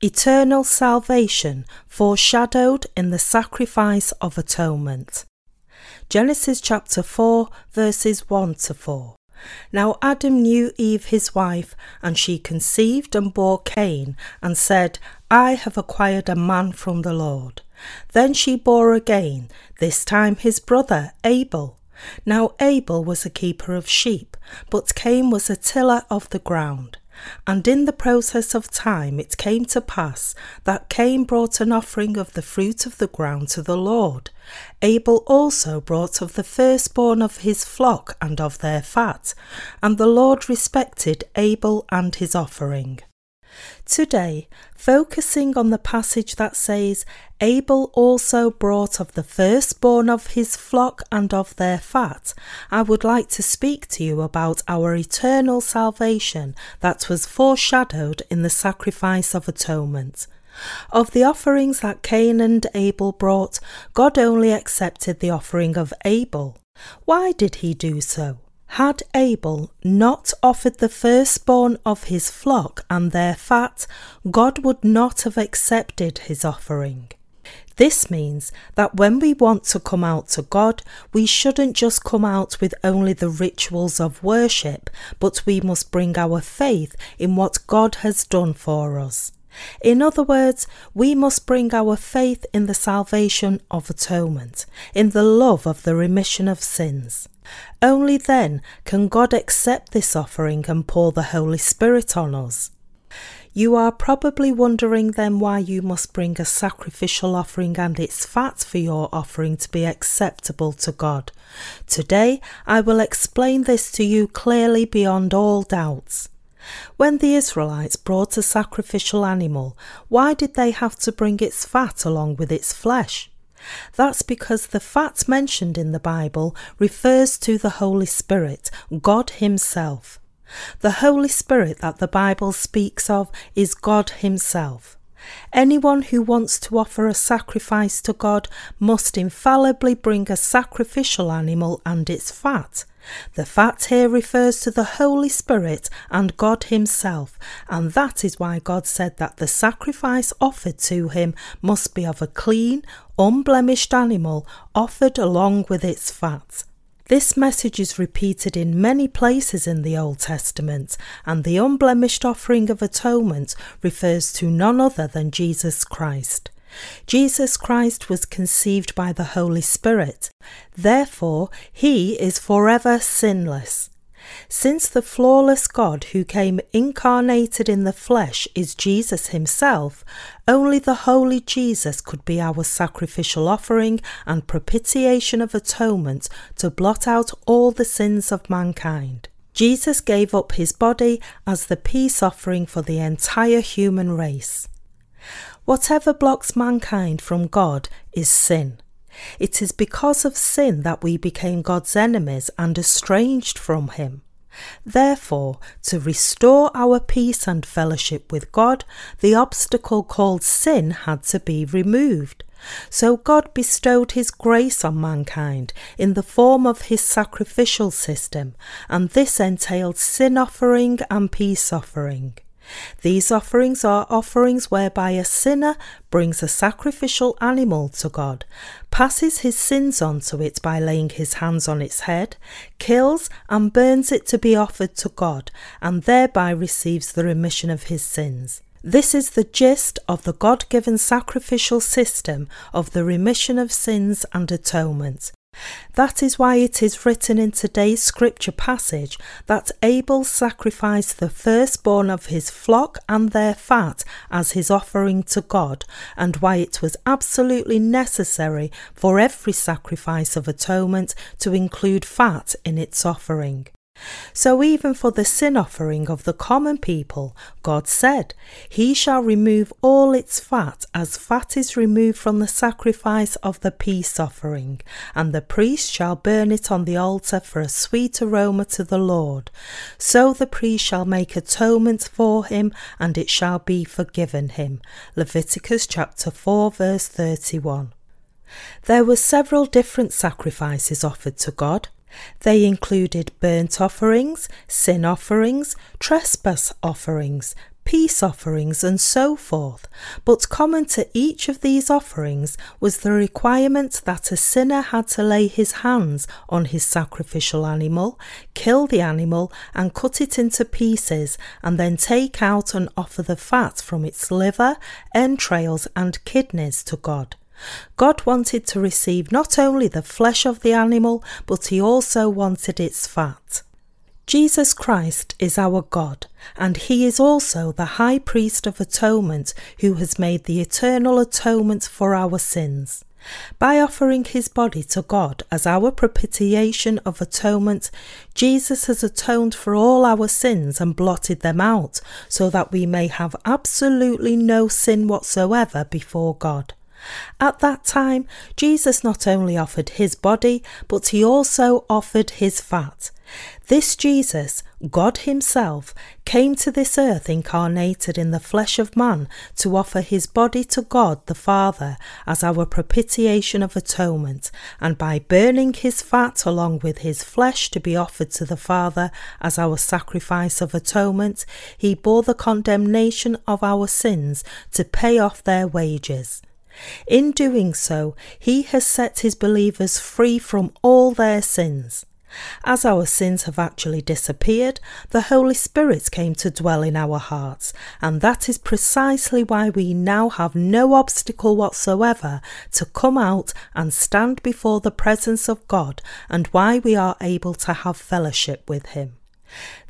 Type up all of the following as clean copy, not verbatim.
Eternal salvation foreshadowed in the sacrifice of atonement. Genesis chapter 4 verses 1-4. Now Adam knew Eve his wife, and she conceived and bore Cain, and said, I have acquired a man from the Lord. Then she bore again, this time his brother Abel. Now Abel was a keeper of sheep, but Cain was a tiller of the ground. And in the process of time it came to pass that Cain brought an offering of the fruit of the ground to the Lord. Abel also brought of the firstborn of his flock and of their fat, and the Lord respected Abel and his offering. Today, focusing on the passage that says, Abel also brought of the firstborn of his flock and of their fat, I would like to speak to you about our eternal salvation that was foreshadowed in the sacrifice of atonement. Of the offerings that Cain and Abel brought, God only accepted the offering of Abel. Why did he do so? Had Abel not offered the firstborn of his flock and their fat, God would not have accepted his offering. This means that when we want to come out to God, we shouldn't just come out with only the rituals of worship, but we must bring our faith in what God has done for us. In other words, we must bring our faith in the salvation of atonement, in the love of the remission of sins. Only then can God accept this offering and pour the Holy Spirit on us. You are probably wondering then why you must bring a sacrificial offering and its fat for your offering to be acceptable to God. Today, I will explain this to you clearly beyond all doubts. When the Israelites brought a sacrificial animal, why did they have to bring its fat along with its flesh? That's because the fat mentioned in the Bible refers to the Holy Spirit, God Himself. The Holy Spirit that the Bible speaks of is God Himself. Anyone who wants to offer a sacrifice to God must infallibly bring a sacrificial animal and its fat. The fat here refers to the Holy Spirit and God Himself, and that is why God said that the sacrifice offered to Him must be of a clean, unblemished animal offered along with its fat. This message is repeated in many places in the Old Testament, and the unblemished offering of atonement refers to none other than Jesus Christ. Jesus Christ was conceived by the Holy Spirit. Therefore, He is forever sinless. Since the flawless God who came incarnated in the flesh is Jesus Himself, only the Holy Jesus could be our sacrificial offering and propitiation of atonement to blot out all the sins of mankind. Jesus gave up His body as the peace offering for the entire human race. Whatever blocks mankind from God is sin. It is because of sin that we became God's enemies and estranged from Him. Therefore, to restore our peace and fellowship with God, the obstacle called sin had to be removed. So God bestowed His grace on mankind in the form of His sacrificial system, and this entailed sin offering and peace offering. These offerings are offerings whereby a sinner brings a sacrificial animal to God, passes his sins onto it by laying his hands on its head, kills and burns it to be offered to God, and thereby receives the remission of his sins. This is the gist of the God-given sacrificial system of the remission of sins and atonement. That is why it is written in today's scripture passage that Abel sacrificed the firstborn of his flock and their fat as his offering to God, and why it was absolutely necessary for every sacrifice of atonement to include fat in its offering. So even for the sin offering of the common people, God said, He shall remove all its fat as fat is removed from the sacrifice of the peace offering, and the priest shall burn it on the altar for a sweet aroma to the Lord. So the priest shall make atonement for him, and it shall be forgiven him. Leviticus chapter 4 verse 31. There were several different sacrifices offered to God. They included burnt offerings, sin offerings, trespass offerings, peace offerings, and so forth, but common to each of these offerings was the requirement that a sinner had to lay his hands on his sacrificial animal, kill the animal and cut it into pieces, and then take out and offer the fat from its liver, entrails and kidneys to God. God wanted to receive not only the flesh of the animal, but he also wanted its fat. Jesus Christ is our God, and he is also the high priest of atonement who has made the eternal atonement for our sins. By offering his body to God as our propitiation of atonement, Jesus has atoned for all our sins and blotted them out, so that we may have absolutely no sin whatsoever before God. At that time, Jesus not only offered his body, but he also offered his fat. This Jesus, God himself, came to this earth incarnated in the flesh of man to offer his body to God the Father as our propitiation of atonement, and by burning his fat along with his flesh to be offered to the Father as our sacrifice of atonement, he bore the condemnation of our sins to pay off their wages. In doing so, he has set his believers free from all their sins. As our sins have actually disappeared, the Holy Spirit came to dwell in our hearts, and that is precisely why we now have no obstacle whatsoever to come out and stand before the presence of God, and why we are able to have fellowship with him.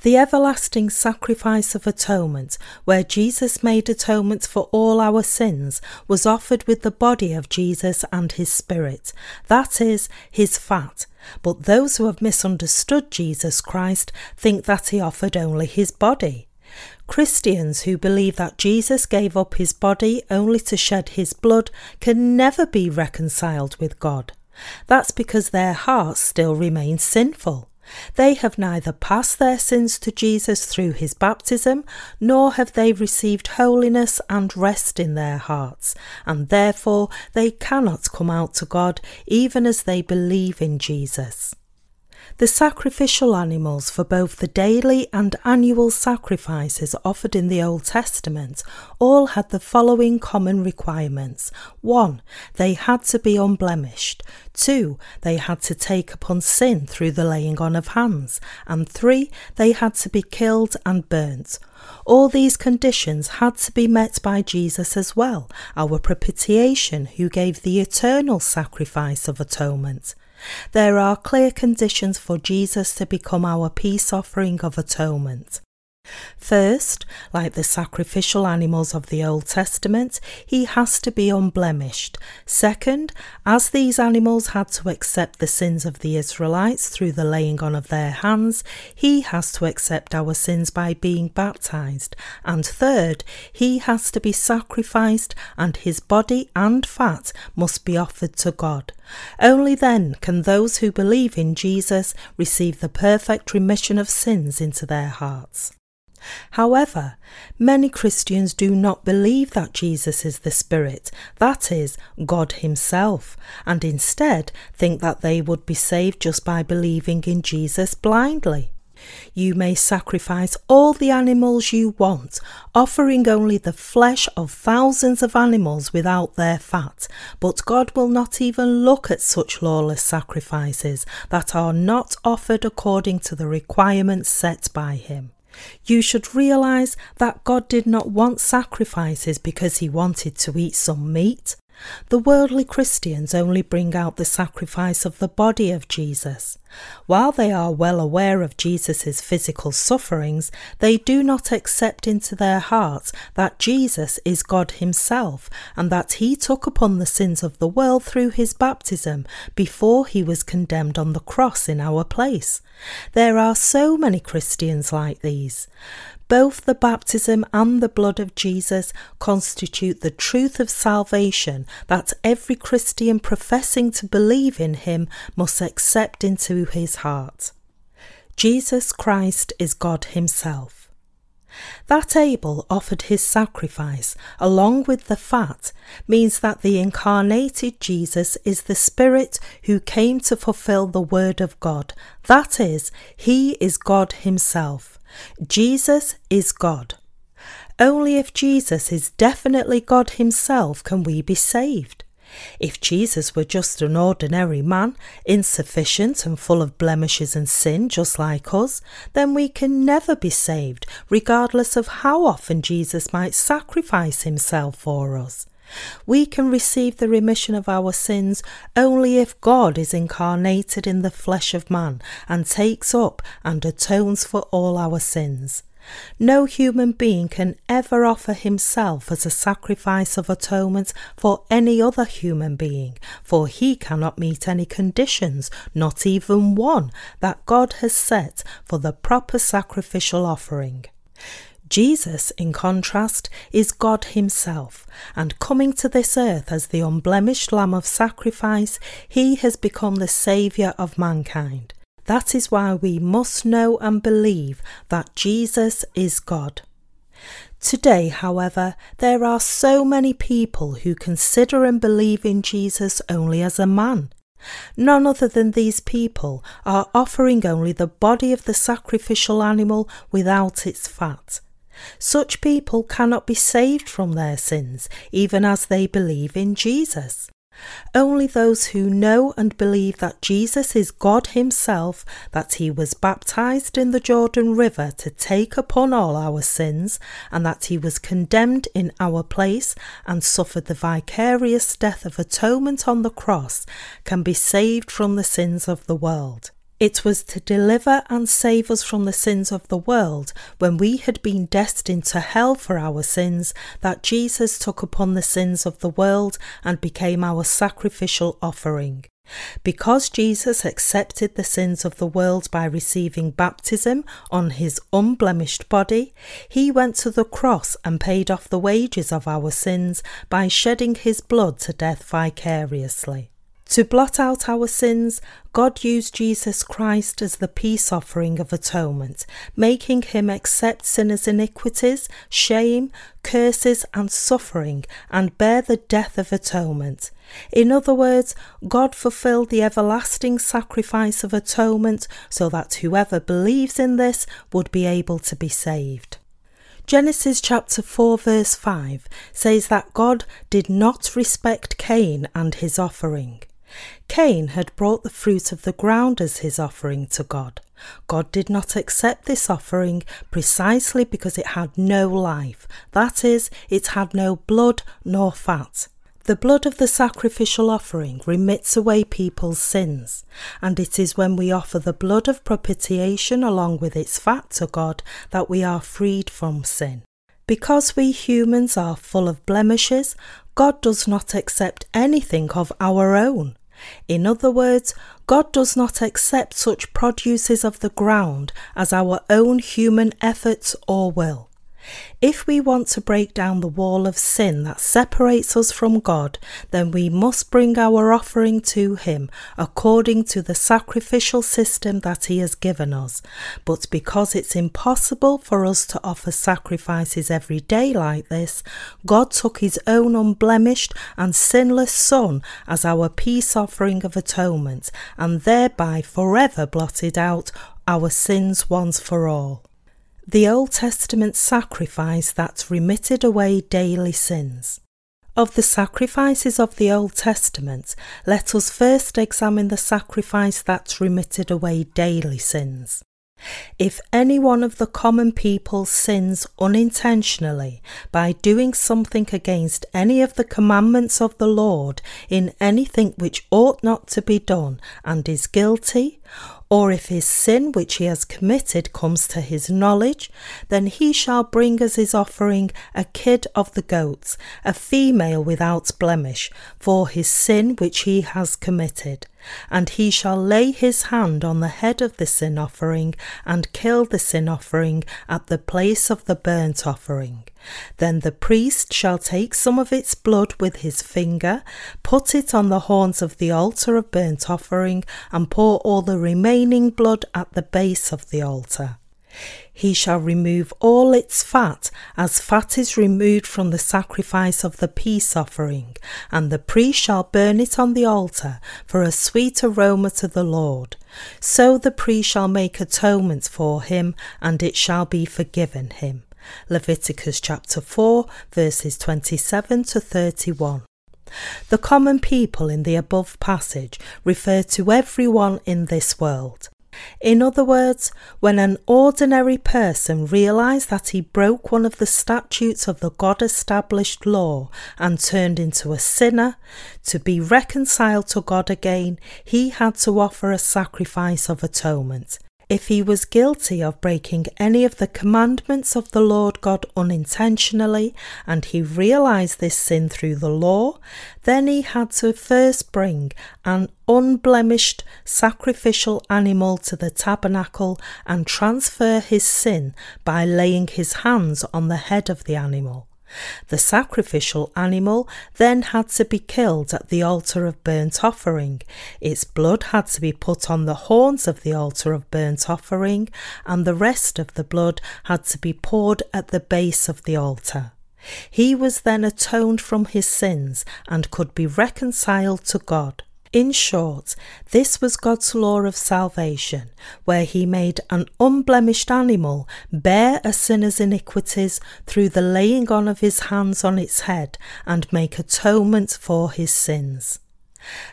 The everlasting sacrifice of atonement, where Jesus made atonement for all our sins, was offered with the body of Jesus and his spirit, that is, his fat. But those who have misunderstood Jesus Christ think that he offered only his body. Christians who believe that Jesus gave up his body only to shed his blood can never be reconciled with God. That's because their hearts still remain sinful. They have neither passed their sins to Jesus through his baptism, nor have they received holiness and rest in their hearts, and therefore they cannot come out to God even as they believe in Jesus. The sacrificial animals for both the daily and annual sacrifices offered in the Old Testament all had the following common requirements. 1. They had to be unblemished. 2. They had to take upon sin through the laying on of hands. And 3. They had to be killed and burnt. All these conditions had to be met by Jesus as well, our propitiation, who gave the eternal sacrifice of atonement. There are clear conditions for Jesus to become our peace offering of atonement. First, like the sacrificial animals of the Old Testament, he has to be unblemished. Second, as these animals had to accept the sins of the Israelites through the laying on of their hands, he has to accept our sins by being baptized. And third, he has to be sacrificed, and his body and fat must be offered to God. Only then can those who believe in Jesus receive the perfect remission of sins into their hearts. However, many Christians do not believe that Jesus is the Spirit, that is, God himself, and instead think that they would be saved just by believing in Jesus blindly. You may sacrifice all the animals you want, offering only the flesh of thousands of animals without their fat, but God will not even look at such lawless sacrifices that are not offered according to the requirements set by him. You should realize that God did not want sacrifices because he wanted to eat some meat. The worldly Christians only bring out the sacrifice of the body of Jesus. While they are well aware of Jesus' physical sufferings, they do not accept into their hearts that Jesus is God himself, and that he took upon the sins of the world through his baptism before he was condemned on the cross in our place. There are so many Christians like these. Both the baptism and the blood of Jesus constitute the truth of salvation that every Christian professing to believe in him must accept into his heart. Jesus Christ is God himself. That Abel offered his sacrifice along with the fat means that the incarnated Jesus is the Spirit who came to fulfill the Word of God. That is, he is God himself. Jesus is God. Only if Jesus is definitely God himself can we be saved. If Jesus were just an ordinary man, insufficient and full of blemishes and sin just like us, then we can never be saved, regardless of how often Jesus might sacrifice himself for us. We can receive the remission of our sins only if God is incarnated in the flesh of man and takes up and atones for all our sins. No human being can ever offer himself as a sacrifice of atonement for any other human being, for he cannot meet any conditions, not even one, that God has set for the proper sacrificial offering. Jesus, in contrast, is God himself, and coming to this earth as the unblemished Lamb of sacrifice, he has become the Saviour of mankind. That is why we must know and believe that Jesus is God. Today, however, there are so many people who consider and believe in Jesus only as a man. None other than these people are offering only the body of the sacrificial animal without its fat. Such people cannot be saved from their sins, even as they believe in Jesus. Only those who know and believe that Jesus is God himself, that he was baptized in the Jordan River to take upon all our sins, and that he was condemned in our place and suffered the vicarious death of atonement on the cross, can be saved from the sins of the world. It was to deliver and save us from the sins of the world when we had been destined to hell for our sins that Jesus took upon the sins of the world and became our sacrificial offering. Because Jesus accepted the sins of the world by receiving baptism on his unblemished body, he went to the cross and paid off the wages of our sins by shedding his blood to death vicariously. To blot out our sins, God used Jesus Christ as the peace offering of atonement, making him accept sinners' iniquities, shame, curses and suffering, and bear the death of atonement. In other words, God fulfilled the everlasting sacrifice of atonement so that whoever believes in this would be able to be saved. Genesis chapter 4 verse 5 says that God did not respect Cain and his offering. Cain had brought the fruit of the ground as his offering to God. God did not accept this offering precisely because it had no life, that is, it had no blood nor fat. The blood of the sacrificial offering remits away people's sins, and it is when we offer the blood of propitiation along with its fat to God that we are freed from sin. Because we humans are full of blemishes, God does not accept anything of our own. In other words, God does not accept such produces of the ground as our own human efforts or will. If we want to break down the wall of sin that separates us from God, then we must bring our offering to him according to the sacrificial system that he has given us. But because it's impossible for us to offer sacrifices every day like this, God took his own unblemished and sinless Son as our peace offering of atonement, and thereby forever blotted out our sins once for all. The Old Testament sacrifice that remitted away daily sins. Of the sacrifices of the Old Testament, let us first examine the sacrifice that remitted away daily sins. If any one of the common people sins unintentionally by doing something against any of the commandments of the Lord in anything which ought not to be done and is guilty, or if his sin which he has committed comes to his knowledge, then he shall bring as his offering a kid of the goats, a female without blemish, for his sin which he has committed. And he shall lay his hand on the head of the sin offering, and kill the sin offering at the place of the burnt offering. Then the priest shall take some of its blood with his finger, put it on the horns of the altar of burnt offering, and pour all the remaining blood at the base of the altar. He shall remove all its fat, as fat is removed from the sacrifice of the peace offering, and the priest shall burn it on the altar for a sweet aroma to the Lord. So the priest shall make atonement for him, and it shall be forgiven him. Leviticus chapter 4, verses 27 to 31. The common people in the above passage refer to everyone in this world. In other words, when an ordinary person realized that he broke one of the statutes of the God-established law and turned into a sinner, to be reconciled to God again, he had to offer a sacrifice of atonement. If he was guilty of breaking any of the commandments of the Lord God unintentionally, and he realized this sin through the law, then he had to first bring an unblemished sacrificial animal to the tabernacle and transfer his sin by laying his hands on the head of the animal. The sacrificial animal then had to be killed at the altar of burnt offering. Its blood had to be put on the horns of the altar of burnt offering, and the rest of the blood had to be poured at the base of the altar. He was then atoned from his sins and could be reconciled to God. In short, this was God's law of salvation, where he made an unblemished animal bear a sinner's iniquities through the laying on of his hands on its head and make atonement for his sins.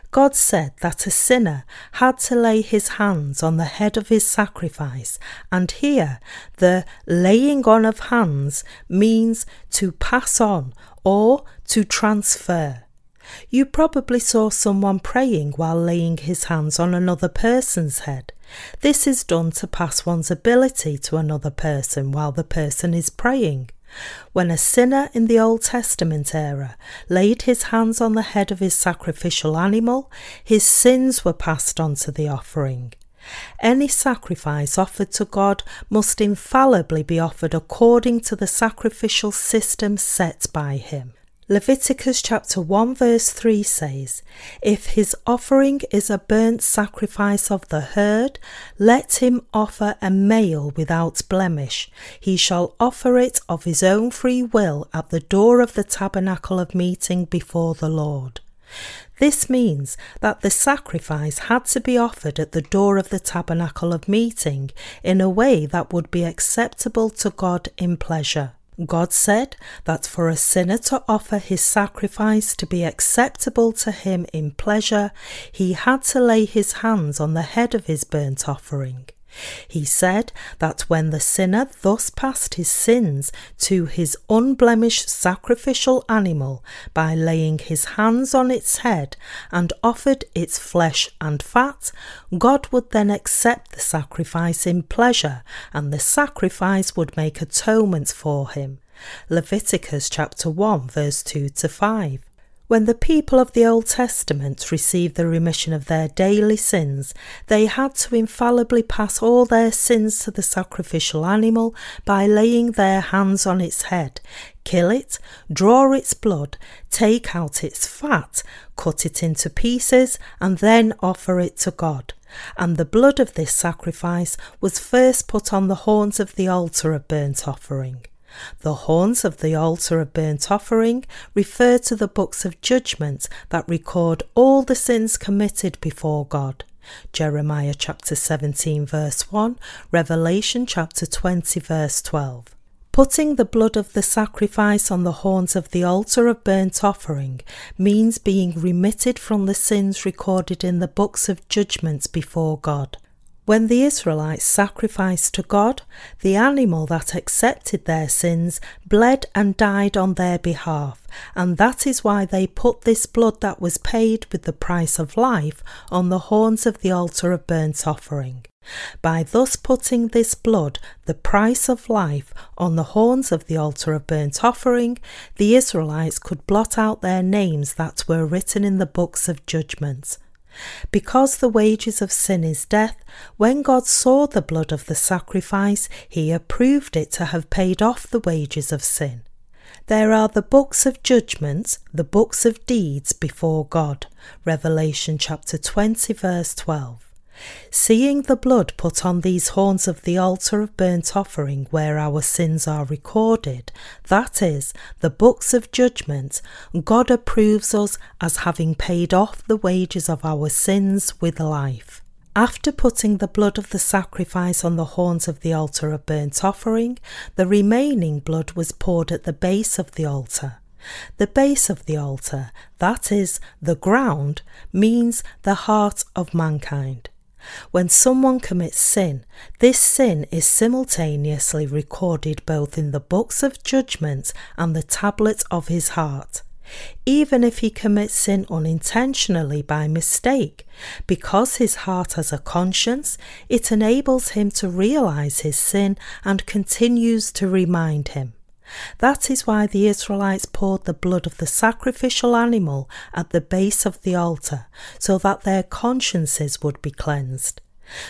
God said that a sinner had to lay his hands on the head of his sacrifice, and here the laying on of hands means to pass on or to transfer. You probably saw someone praying while laying his hands on another person's head. This is done to pass one's ability to another person while the person is praying. When a sinner in the Old Testament era laid his hands on the head of his sacrificial animal, his sins were passed on to the offering. Any sacrifice offered to God must infallibly be offered according to the sacrificial system set by him. Leviticus chapter 1 verse 3 says, "If his offering is a burnt sacrifice of the herd, let him offer a male without blemish. He shall offer it of his own free will at the door of the tabernacle of meeting before the Lord." This means that the sacrifice had to be offered at the door of the tabernacle of meeting in a way that would be acceptable to God in pleasure. God said that for a sinner to offer his sacrifice to be acceptable to him in pleasure, he had to lay his hands on the head of his burnt offering. He said that when the sinner thus passed his sins to his unblemished sacrificial animal by laying his hands on its head and offered its flesh and fat, God would then accept the sacrifice in pleasure, and the sacrifice would make atonement for him. Leviticus chapter 1 verse 2 to 5. When the people of the Old Testament received the remission of their daily sins, they had to infallibly pass all their sins to the sacrificial animal by laying their hands on its head, kill it, draw its blood, take out its fat, cut it into pieces, and then offer it to God. And the blood of this sacrifice was first put on the horns of the altar of burnt offering. The horns of the altar of burnt offering refer to the books of judgment that record all the sins committed before God. Jeremiah chapter 17 verse 1, Revelation chapter 20 verse 12. Putting the blood of the sacrifice on the horns of the altar of burnt offering means being remitted from the sins recorded in the books of judgment before God. When the Israelites sacrificed to God, the animal that accepted their sins bled and died on their behalf, and that is why they put this blood that was paid with the price of life on the horns of the altar of burnt offering. By thus putting this blood, the price of life, on the horns of the altar of burnt offering, the Israelites could blot out their names that were written in the books of judgment. Because the wages of sin is death, when God saw the blood of the sacrifice, he approved it to have paid off the wages of sin. There are the books of judgment, the books of deeds before God. Revelation chapter 20 verse 12. Seeing the blood put on these horns of the altar of burnt offering where our sins are recorded, that is, the books of judgment, God approves us as having paid off the wages of our sins with life. After putting the blood of the sacrifice on the horns of the altar of burnt offering, the remaining blood was poured at the base of the altar. The base of the altar, that is, the ground, means the heart of mankind. When someone commits sin, this sin is simultaneously recorded both in the books of judgment and the tablet of his heart, even if he commits sin unintentionally by mistake. Because his heart has a conscience, it enables him to realize his sin and continues to remind him. That is why the Israelites poured the blood of the sacrificial animal at the base of the altar, so that their consciences would be cleansed.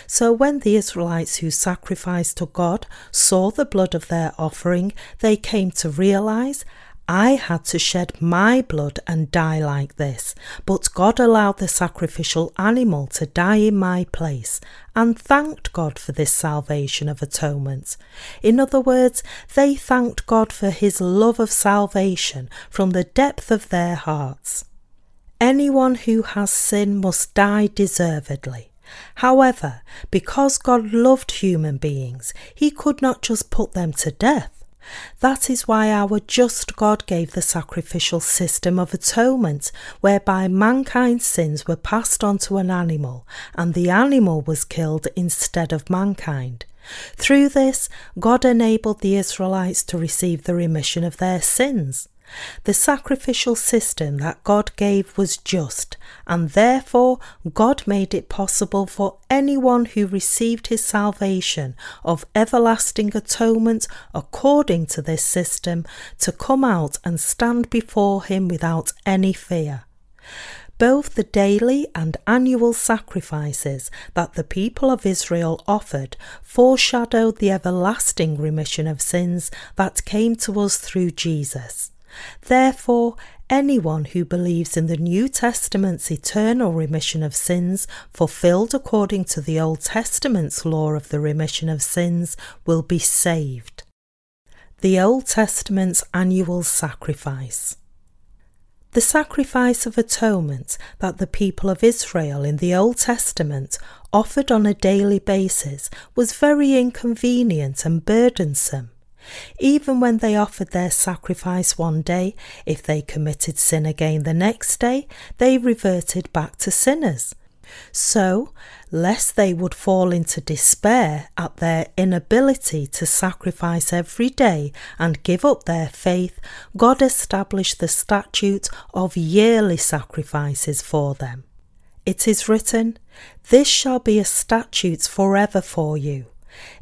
So when the Israelites who sacrificed to God saw the blood of their offering, they came to realize, I had to shed my blood and die like this, but God allowed the sacrificial animal to die in my place, and thanked God for this salvation of atonement. In other words, they thanked God for his love of salvation from the depth of their hearts. Anyone who has sin must die deservedly. However, because God loved human beings, he could not just put them to death. That is why our just God gave the sacrificial system of atonement, whereby mankind's sins were passed on to an animal, and the animal was killed instead of mankind. Through this, God enabled the Israelites to receive the remission of their sins. The sacrificial system that God gave was just, and therefore God made it possible for anyone who received his salvation of everlasting atonement according to this system to come out and stand before him without any fear. Both the daily and annual sacrifices that the people of Israel offered foreshadowed the everlasting remission of sins that came to us through Jesus. Therefore, anyone who believes in the New Testament's eternal remission of sins, fulfilled according to the Old Testament's law of the remission of sins, will be saved. The Old Testament's annual sacrifice. The sacrifice of atonement that the people of Israel in the Old Testament offered on a daily basis was very inconvenient and burdensome. Even when they offered their sacrifice one day, if they committed sin again the next day, they reverted back to sinners. So, lest they would fall into despair at their inability to sacrifice every day and give up their faith, God established the statute of yearly sacrifices for them. It is written, "This shall be a statute forever for you.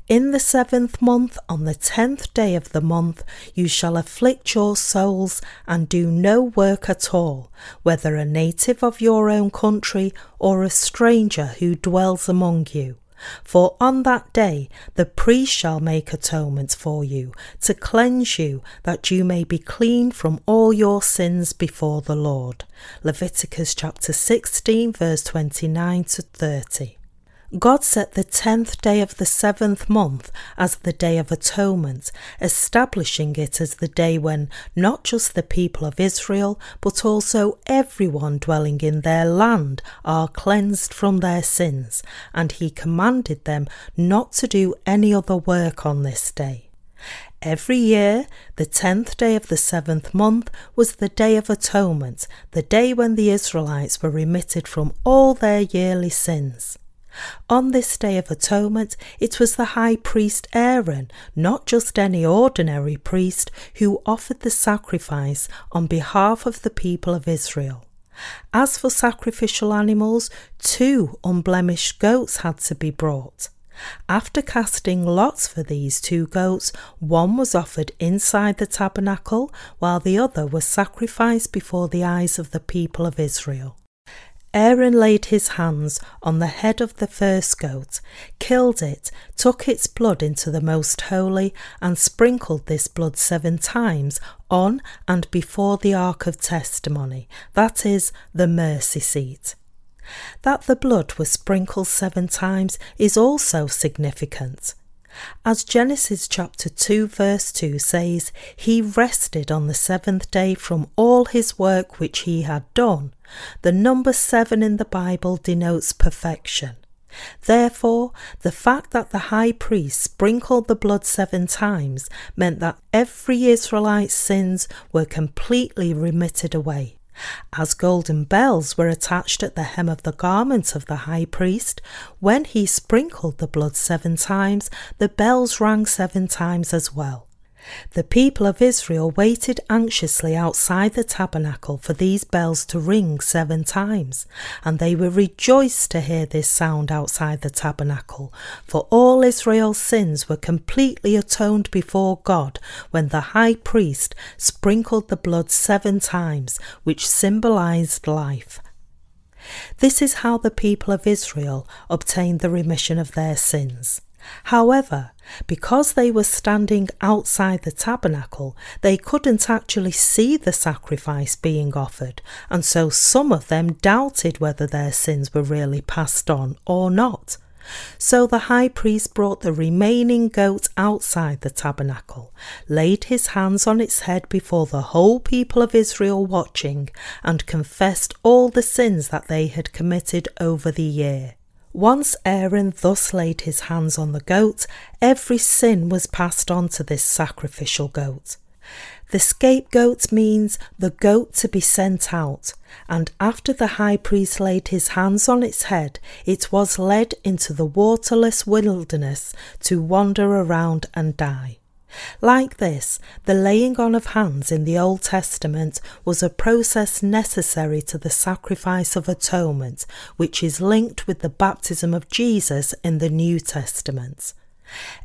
In the 7th month, on the 10th day of the month, you shall afflict your souls and do no work at all, whether a native of your own country or a stranger who dwells among you. For on that day the priest shall make atonement for you, to cleanse you, that you may be clean from all your sins before the Lord." Leviticus chapter 16, verse 29 to 30. God set the 10th day of the 7th month as the Day of Atonement, establishing it as the day when not just the people of Israel, but also everyone dwelling in their land are cleansed from their sins, and he commanded them not to do any other work on this day. Every year, the 10th day of the 7th month was the Day of Atonement, the day when the Israelites were remitted from all their yearly sins. On this Day of Atonement, it was the high priest Aaron, not just any ordinary priest, who offered the sacrifice on behalf of the people of Israel. As for sacrificial animals, 2 unblemished goats had to be brought. After casting lots for these 2 goats, one was offered inside the tabernacle, while the other was sacrificed before the eyes of the people of Israel. Aaron laid his hands on the head of the first goat, killed it, took its blood into the most holy, and sprinkled this blood 7 times on and before the Ark of Testimony, that is, the mercy seat. That the blood was sprinkled 7 times is also significant. As Genesis chapter 2 verse 2 says, he rested on the 7th day from all his work which he had done. The number 7 in the Bible denotes perfection. Therefore, the fact that the high priest sprinkled the blood 7 times meant that every Israelite's sins were completely remitted away. As golden bells were attached at the hem of the garment of the high priest, when he sprinkled the blood 7 times, the bells rang 7 times as well. The people of Israel waited anxiously outside the tabernacle for these bells to ring 7 times, and they were rejoiced to hear this sound outside the tabernacle, for all Israel's sins were completely atoned before God when the high priest sprinkled the blood 7 times, which symbolized life. This is how the people of Israel obtained the remission of their sins. However, because they were standing outside the tabernacle, they couldn't actually see the sacrifice being offered, and so some of them doubted whether their sins were really passed on or not. So the high priest brought the remaining goat outside the tabernacle, laid his hands on its head before the whole people of Israel watching, and confessed all the sins that they had committed over the year. Once Aaron thus laid his hands on the goat, every sin was passed on to this sacrificial goat. The scapegoat means the goat to be sent out, and after the high priest laid his hands on its head, it was led into the waterless wilderness to wander around and die. Like this, the laying on of hands in the Old Testament was a process necessary to the sacrifice of atonement, which is linked with the baptism of Jesus in the New Testament.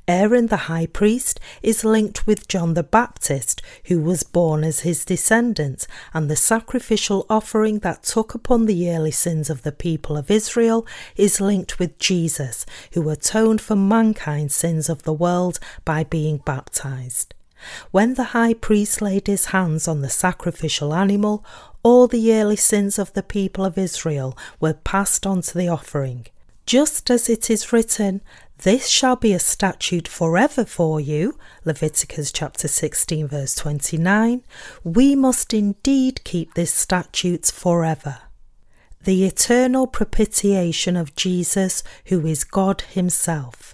Aaron the high priest is linked with John the Baptist, who was born as his descendant, and the sacrificial offering that took upon the yearly sins of the people of Israel is linked with Jesus, who atoned for mankind's sins of the world by being baptized. When the high priest laid his hands on the sacrificial animal, all the yearly sins of the people of Israel were passed on to the offering. Just as it is written, "This shall be a statute forever for you," Leviticus chapter 16 verse 29, we must indeed keep this statute forever. The eternal propitiation of Jesus, who is God himself.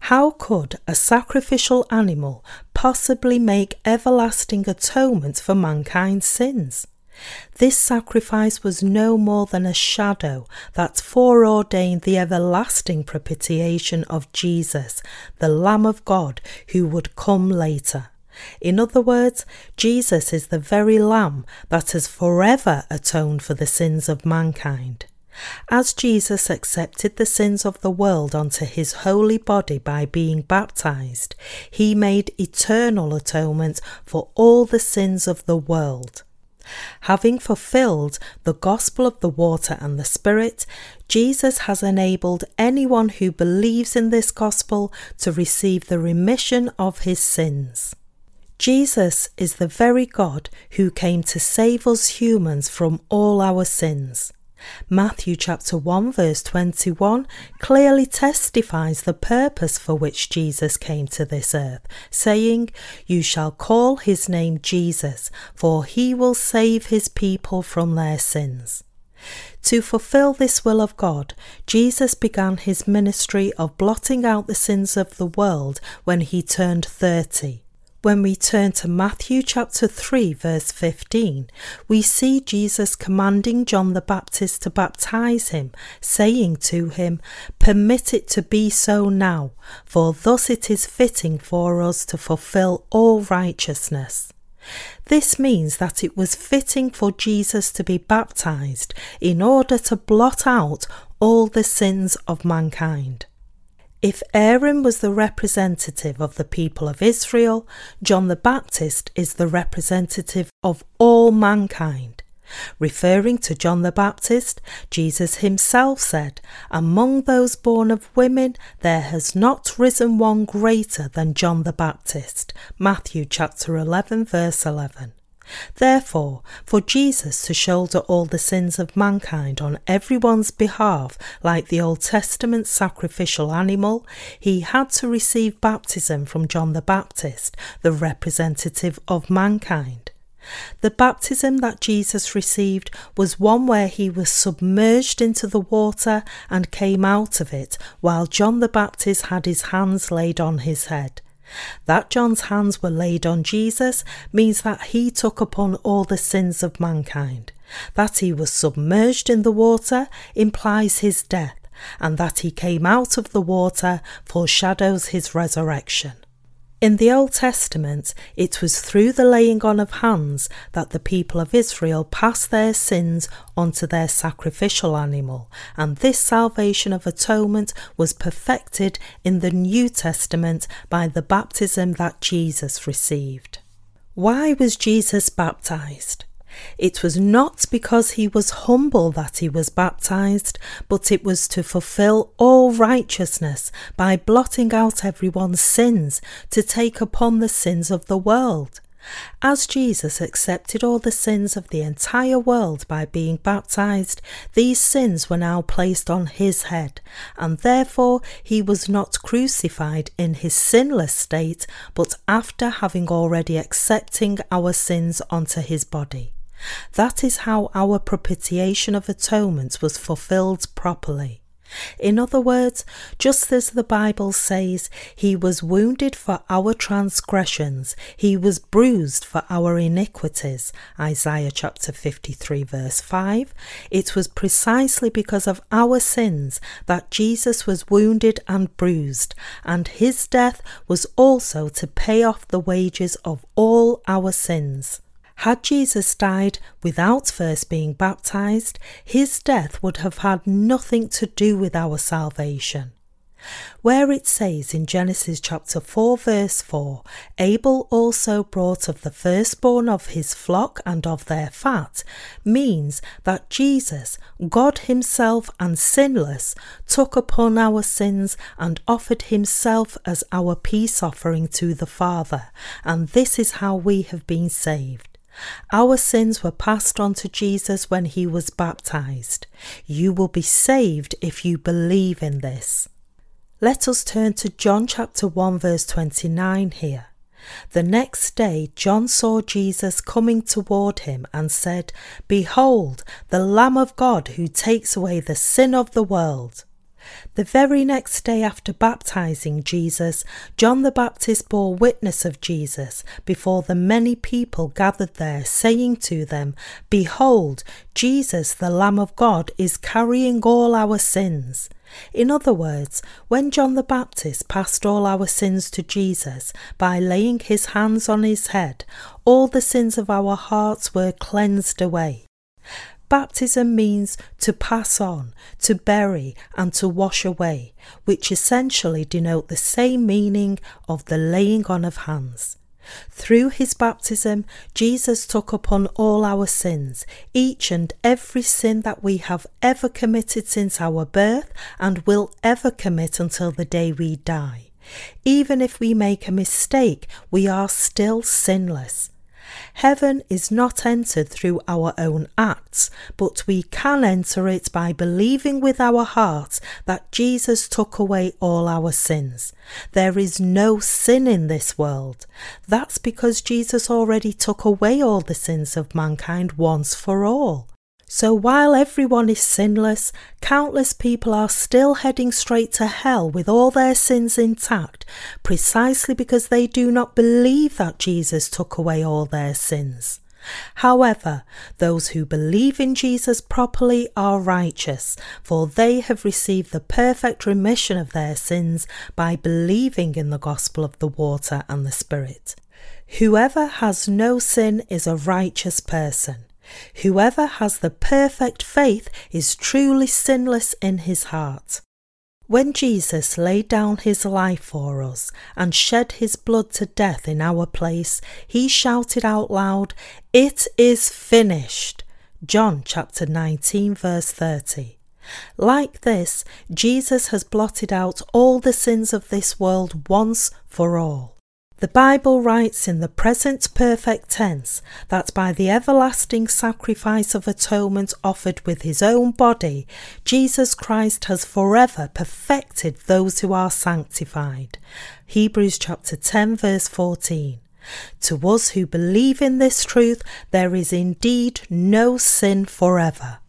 How could a sacrificial animal possibly make everlasting atonement for mankind's sins? This sacrifice was no more than a shadow that foreordained the everlasting propitiation of Jesus, the Lamb of God, who would come later. In other words, Jesus is the very Lamb that has forever atoned for the sins of mankind. As Jesus accepted the sins of the world onto his holy body by being baptized, he made eternal atonement for all the sins of the world. Having fulfilled the gospel of the water and the Spirit, Jesus has enabled anyone who believes in this gospel to receive the remission of his sins. Jesus is the very God who came to save us humans from all our sins. Matthew chapter 1 verse 21 clearly testifies the purpose for which Jesus came to this earth, saying, "You shall call his name Jesus, for he will save his people from their sins." To fulfill this will of God, Jesus began his ministry of blotting out the sins of the world when he turned 30. When we turn to Matthew chapter 3 verse 15, we see Jesus commanding John the Baptist to baptize him, saying to him, "Permit it to be so now, for thus it is fitting for us to fulfill all righteousness." This means that it was fitting for Jesus to be baptized in order to blot out all the sins of mankind. If Aaron was the representative of the people of Israel, John the Baptist is the representative of all mankind. Referring to John the Baptist, Jesus himself said, "Among those born of women, there has not risen one greater than John the Baptist." Matthew chapter 11 verse 11. Therefore, for Jesus to shoulder all the sins of mankind on everyone's behalf, like the Old Testament sacrificial animal, he had to receive baptism from John the Baptist, the representative of mankind. The baptism that Jesus received was one where he was submerged into the water and came out of it, while John the Baptist had his hands laid on his head. That John's hands were laid on Jesus means that he took upon all the sins of mankind. That he was submerged in the water implies his death, and that he came out of the water foreshadows his resurrection. In the Old Testament, it was through the laying on of hands that the people of Israel passed their sins onto their sacrificial animal, and this salvation of atonement was perfected in the New Testament by the baptism that Jesus received. Why was Jesus baptized? It was not because he was humble that he was baptized, but it was to fulfill all righteousness by blotting out everyone's sins, to take upon the sins of the world. As Jesus accepted all the sins of the entire world by being baptized, these sins were now placed on his head, and therefore he was not crucified in his sinless state, but after having already accepting our sins onto his body. That is how our propitiation of atonement was fulfilled properly. In other words, just as the Bible says, he was wounded for our transgressions, he was bruised for our iniquities, Isaiah chapter 53 verse 5, it was precisely because of our sins that Jesus was wounded and bruised, and his death was also to pay off the wages of all our sins. Had Jesus died without first being baptized, his death would have had nothing to do with our salvation. Where it says in Genesis chapter 4 verse 4, Abel also brought of the firstborn of his flock and of their fat, means that Jesus, God himself and sinless, took upon our sins and offered himself as our peace offering to the Father, and this is how we have been saved. Our sins were passed on to Jesus when he was baptized. You will be saved if you believe in this. Let us turn to John chapter 1 verse 29 here. The next day John saw Jesus coming toward him and said, "Behold, the Lamb of God who takes away the sin of the world." The very next day after baptizing Jesus, John the Baptist bore witness of Jesus before the many people gathered there, saying to them, "Behold, Jesus the Lamb of God is carrying all our sins." In other words, when John the Baptist passed all our sins to Jesus by laying his hands on his head, all the sins of our hearts were cleansed away. Baptism means to pass on, to bury and to wash away, which essentially denote the same meaning of the laying on of hands. Through his baptism, Jesus took upon all our sins, each and every sin that we have ever committed since our birth and will ever commit until the day we die. Even if we make a mistake, we are still sinless. Heaven is not entered through our own acts, but we can enter it by believing with our hearts that Jesus took away all our sins. There is no sin in this world. That's because Jesus already took away all the sins of mankind once for all. So while everyone is sinless, countless people are still heading straight to hell with all their sins intact, precisely because they do not believe that Jesus took away all their sins. However, those who believe in Jesus properly are righteous, for they have received the perfect remission of their sins by believing in the gospel of the water and the Spirit. Whoever has no sin is a righteous person. Whoever has the perfect faith is truly sinless in his heart. When Jesus laid down his life for us and shed his blood to death in our place, he shouted out loud, "It is finished." John chapter 19 verse 30. Like this, Jesus has blotted out all the sins of this world once for all. The Bible writes in the present perfect tense that by the everlasting sacrifice of atonement offered with his own body, Jesus Christ has forever perfected those who are sanctified. Hebrews chapter 10 verse 14. To us who believe in this truth, there is indeed no sin forever.